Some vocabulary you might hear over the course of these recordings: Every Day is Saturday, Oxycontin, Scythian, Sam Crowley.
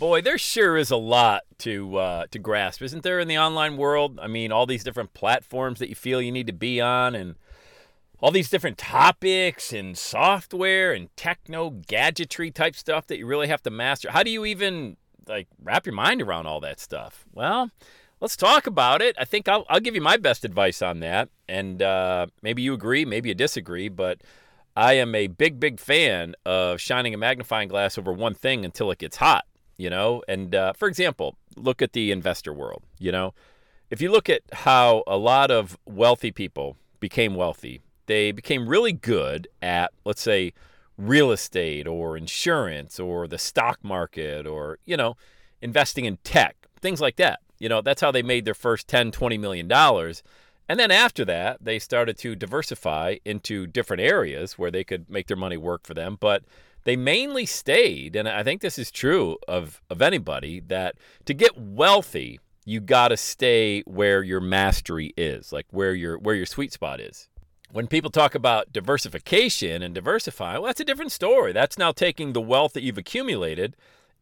Boy, there sure is a lot to grasp, isn't there, in the online world? I mean, all these different platforms that you feel you need to be on and all these different topics and software and techno-gadgetry type stuff that you really have to master. How do you even, wrap your mind around all that stuff? Well, let's talk about it. I think I'll give you my best advice on that, and maybe you agree, maybe you disagree, but I am a big, big fan of shining a magnifying glass over one thing until it gets hot. You know, and for example, look at the investor world. You know, if you look at how a lot of wealthy people became wealthy, they became really good at, let's say, real estate or insurance or the stock market or, you know, investing in tech, things like that. You know, that's how they made their first $10, $20 million. And then after that, they started to diversify into different areas where they could make their money work for them. But they mainly stayed, and I think this is true of anybody, that to get wealthy, you gotta stay where your mastery is, like where your sweet spot is. When people talk about diversification and diversifying, well, that's a different story. That's now taking the wealth that you've accumulated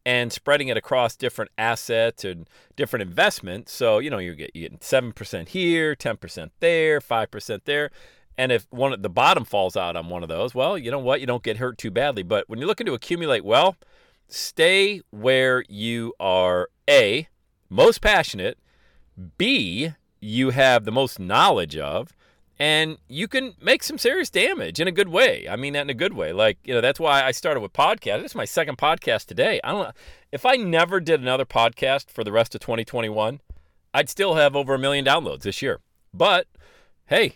and spreading it across different assets and different investments. So, you know, you're getting 7% here, 10% there, 5% there. And if one of the bottom falls out on one of those, well, you know what? You don't get hurt too badly. But when you're looking to accumulate wealth, stay where you are, A, most passionate, B, you have the most knowledge of, and you can make some serious damage in a good way. I mean that in a good way. Like, you know, that's why I started with podcasts. This is my second podcast today. I don't know. If I never did another podcast for the rest of 2021, I'd still have over 1 million downloads this year. But, hey,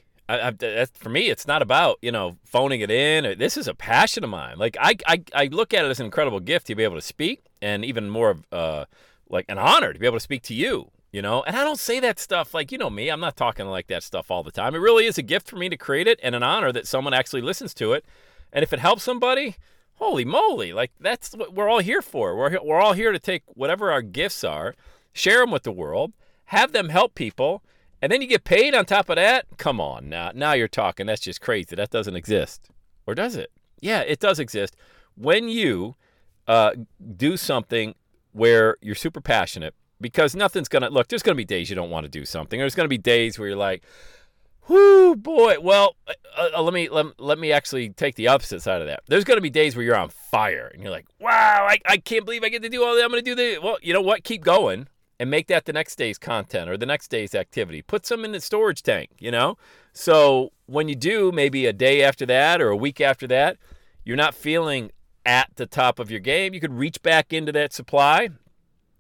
for me, it's not about, you know, phoning it in. This is a passion of mine. Like, I look at it as an incredible gift to be able to speak, and even more of an honor to be able to speak to you, you know. And I don't say that stuff, like, you know me. I'm not talking like that stuff all the time. It really is a gift for me to create it, and an honor that someone actually listens to it. And if it helps somebody, holy moly, like, that's what we're all here for. We're all here to take whatever our gifts are, share them with the world, have them help people. And then you get paid on top of that? Come on, now you're talking. That's just crazy. That doesn't exist. Or does it? Yeah, it does exist. When you do something where you're super passionate, because there's going to be days you don't want to do something. There's going to be days where you're like, whoo, boy. Well, let me actually take the opposite side of that. There's going to be days where you're on fire, and you're like, wow, I can't believe I get to do all that. I'm going to do this. Well, you know what? Keep going. And make that the next day's content or the next day's activity. Put some in the storage tank, you know? So when you do, maybe a day after that or a week after that, you're not feeling at the top of your game. You could reach back into that supply,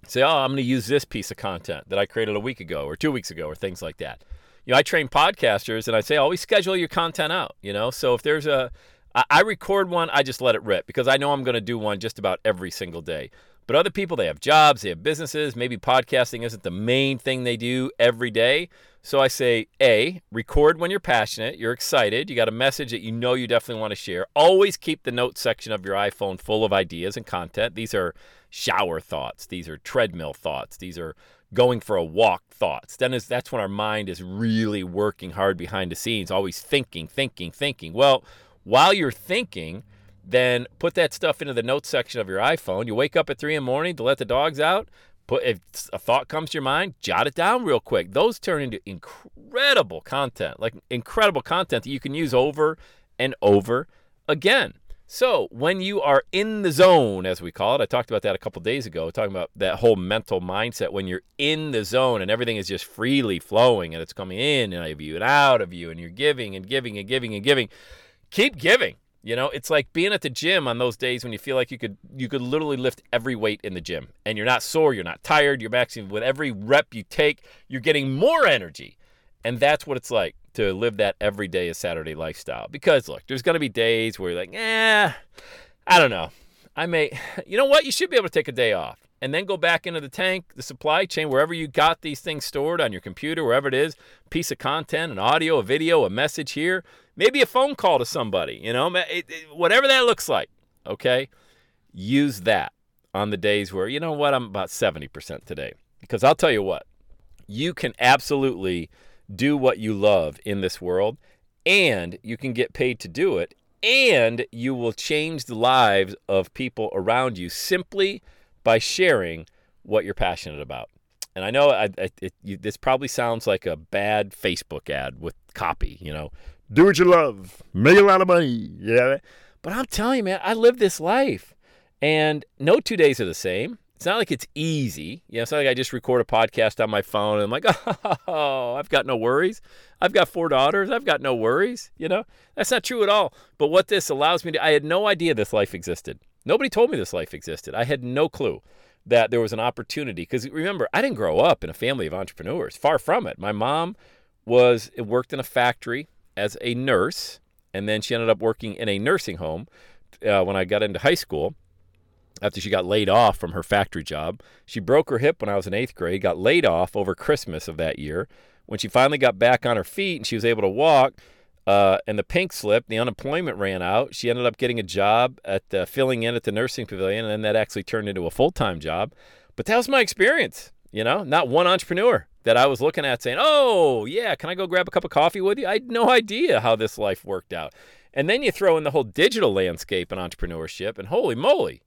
say, oh, I'm going to use this piece of content that I created a week ago or 2 weeks ago or things like that. You know, I train podcasters and I say, always schedule your content out, you know? So if there's I record one, I just let it rip because I know I'm going to do one just about every single day. But other people, they have jobs, they have businesses. Maybe podcasting isn't the main thing they do every day. So I say, A, record when you're passionate, you're excited, you got a message that you know you definitely want to share. Always keep the notes section of your iPhone full of ideas and content. These are shower thoughts. These are treadmill thoughts. These are going for a walk thoughts. Then that's when our mind is really working hard behind the scenes, always thinking. Well, while you're thinking, then put that stuff into the notes section of your iPhone. You wake up at 3 in the morning to let the dogs out. If a thought comes to your mind, jot it down real quick. Those turn into incredible content, that you can use over and over again. So when you are in the zone, as we call it, I talked about that a couple days ago, talking about that whole mental mindset. When you're in the zone and everything is just freely flowing and it's coming in and out of you and out of you, and you're giving and giving and giving and giving, keep giving. You know, it's like being at the gym on those days when you feel like you could literally lift every weight in the gym, and you're not sore, you're not tired, you're maxing. With every rep you take, you're getting more energy. And that's what it's like to live that every day is Saturday lifestyle. Because look, there's going to be days where you're like, I don't know. You know what? You should be able to take a day off and then go back into the tank, the supply chain, wherever you got these things stored on your computer, wherever it is, piece of content, an audio, a video, a message here, maybe a phone call to somebody, you know, whatever that looks like, okay? Use that on the days where, you know what, I'm about 70% today. Because I'll tell you what, you can absolutely do what you love in this world, and you can get paid to do it, and you will change the lives of people around you simply by sharing what you're passionate about. And I know this probably sounds like a bad Facebook ad with copy, you know, do what you love, make a lot of money, yeah. But I'm telling you, man, I live this life, and no 2 days are the same. It's not like it's easy. You know, it's not like I just record a podcast on my phone and I'm like, oh, I've got no worries. I've got 4 daughters. I've got no worries. You know, that's not true at all. But what this allows me to, I had no idea this life existed. Nobody told me this life existed. I had no clue that there was an opportunity. Because remember, I didn't grow up in a family of entrepreneurs. Far from it. My mom worked in a factory as a nurse, and then she ended up working in a nursing home when I got into high school. After she got laid off from her factory job, she broke her hip when I was in 8th grade, got laid off over Christmas of that year. When she finally got back on her feet and she was able to walk, and the pink slip, the unemployment ran out, she ended up getting a job at filling in at the nursing pavilion, and then that actually turned into a full-time job. But that was my experience, you know, not one entrepreneur that I was looking at saying, oh, yeah, can I go grab a cup of coffee with you? I had no idea how this life worked out. And then you throw in the whole digital landscape and entrepreneurship, and holy moly,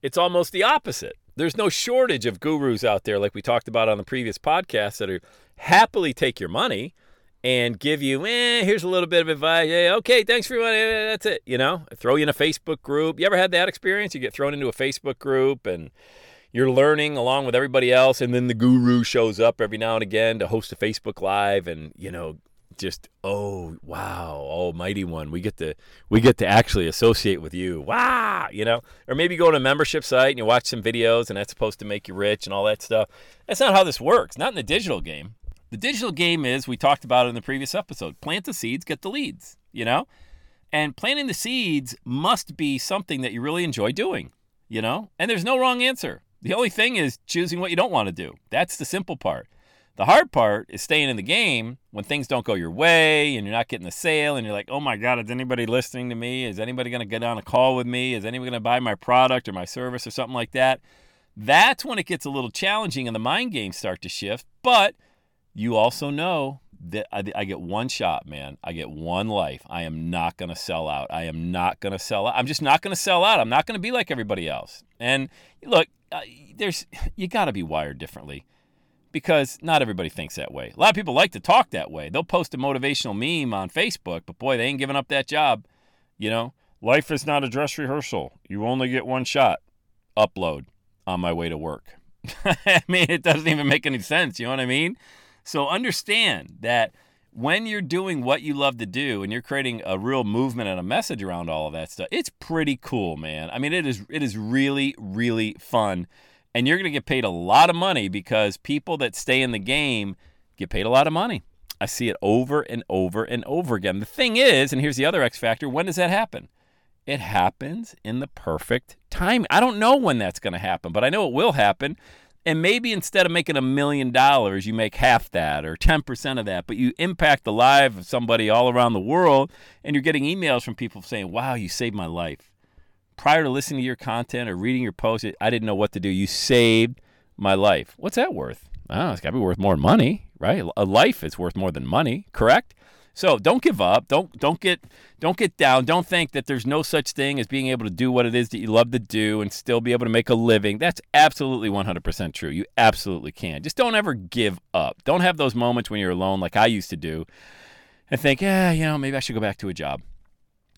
it's almost the opposite. There's no shortage of gurus out there, like we talked about on the previous podcast, that are happily take your money and give you, here's a little bit of advice. Yeah, okay, thanks for your money. That's it. You know, throw you in a Facebook group. You ever had that experience? You get thrown into a Facebook group and you're learning along with everybody else, and then the guru shows up every now and again to host a Facebook Live, and you know, just, oh wow, almighty one, we get to actually associate with you. Wow, you know, or maybe go to a membership site and you watch some videos, and that's supposed to make you rich and all that stuff. That's not how this works. Not in the digital game. The digital game is, we talked about it in the previous episode, plant the seeds, get the leads, you know? And planting the seeds must be something that you really enjoy doing, you know? And there's no wrong answer. The only thing is choosing what you don't want to do. That's the simple part. The hard part is staying in the game when things don't go your way and you're not getting the sale and you're like, oh my God, is anybody listening to me? Is anybody going to get on a call with me? Is anybody going to buy my product or my service or something like that? That's when it gets a little challenging and the mind games start to shift. But you also know that I get one shot, man. I get one life. I am not going to sell out. I am not going to sell out. I'm just not going to sell out. I'm not going to be like everybody else. And look, you got to be wired differently. Because not everybody thinks that way. A lot of people like to talk that way. They'll post a motivational meme on Facebook, but boy, they ain't giving up that job. You know, life is not a dress rehearsal. You only get one shot. Upload on my way to work. I mean, it doesn't even make any sense. You know what I mean? So understand that when you're doing what you love to do and you're creating a real movement and a message around all of that stuff, it's pretty cool, man. I mean, it is really, really fun. And you're going to get paid a lot of money because people that stay in the game get paid a lot of money. I see it over and over and over again. The thing is, and here's the other X factor, when does that happen? It happens in the perfect time. I don't know when that's going to happen, but I know it will happen. And maybe instead of making $1 million, you make half that or 10% of that, but you impact the life of somebody all around the world, and you're getting emails from people saying, wow, you saved my life. Prior to listening to your content or reading your post, I didn't know what to do. You saved my life. What's that worth? Oh, it's got to be worth more money, right? A life is worth more than money, correct? So don't give up. Don't get down. Don't think that there's no such thing as being able to do what it is that you love to do and still be able to make a living. That's absolutely 100% true. You absolutely can. Just don't ever give up. Don't have those moments when you're alone like I used to do and think, maybe I should go back to a job.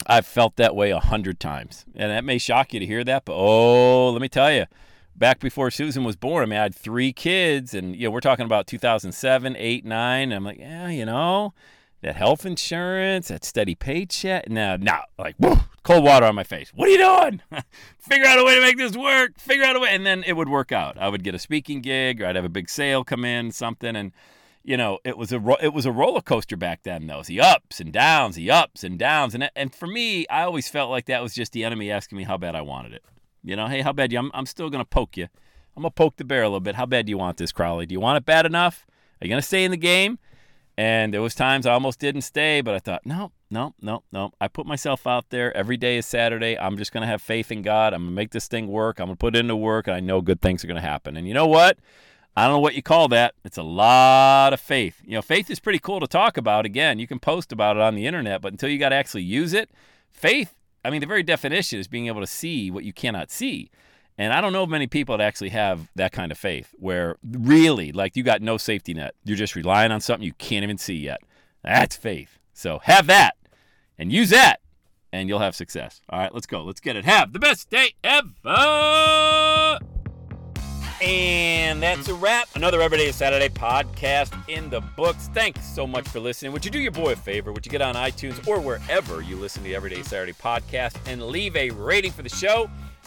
I've felt that way 100 times. And that may shock you to hear that, but oh, let me tell you, back before Susan was born, I mean, I had 3 kids, and you know, we're talking about 2007, 8, 9, and I'm like, yeah, you know, that health insurance, that steady paycheck, no, like, woo, cold water on my face. What are you doing? Figure out a way to make this work. Figure out a way. And then it would work out. I would get a speaking gig, or I'd have a big sale come in, something, and you know, it was a roller coaster back then, though. It was the ups and downs. And for me, I always felt like that was just the enemy asking me how bad I wanted it. You know, hey, how bad you? I'm still going to poke you. I'm going to poke the bear a little bit. How bad do you want this, Crowley? Do you want it bad enough? Are you going to stay in the game? And there was times I almost didn't stay, but I thought, no. I put myself out there. Every day is Saturday. I'm just going to have faith in God. I'm going to make this thing work. I'm going to put it into work, and I know good things are going to happen. And you know what? I don't know what you call that. It's a lot of faith. You know, faith is pretty cool to talk about. Again, you can post about it on the internet, but until you got to actually use it, faith, I mean, the very definition is being able to see what you cannot see. And I don't know of many people that actually have that kind of faith where really, like, you got no safety net. You're just relying on something you can't even see yet. That's faith. So have that and use that, and you'll have success. All right, let's go. Let's get it. Have the best day ever. And that's a wrap. Another Every Day is Saturday podcast in the books. Thanks so much for listening. Would you do your boy a favor? Would you get on iTunes or wherever you listen to the Every Day is Saturday podcast and leave a rating for the show?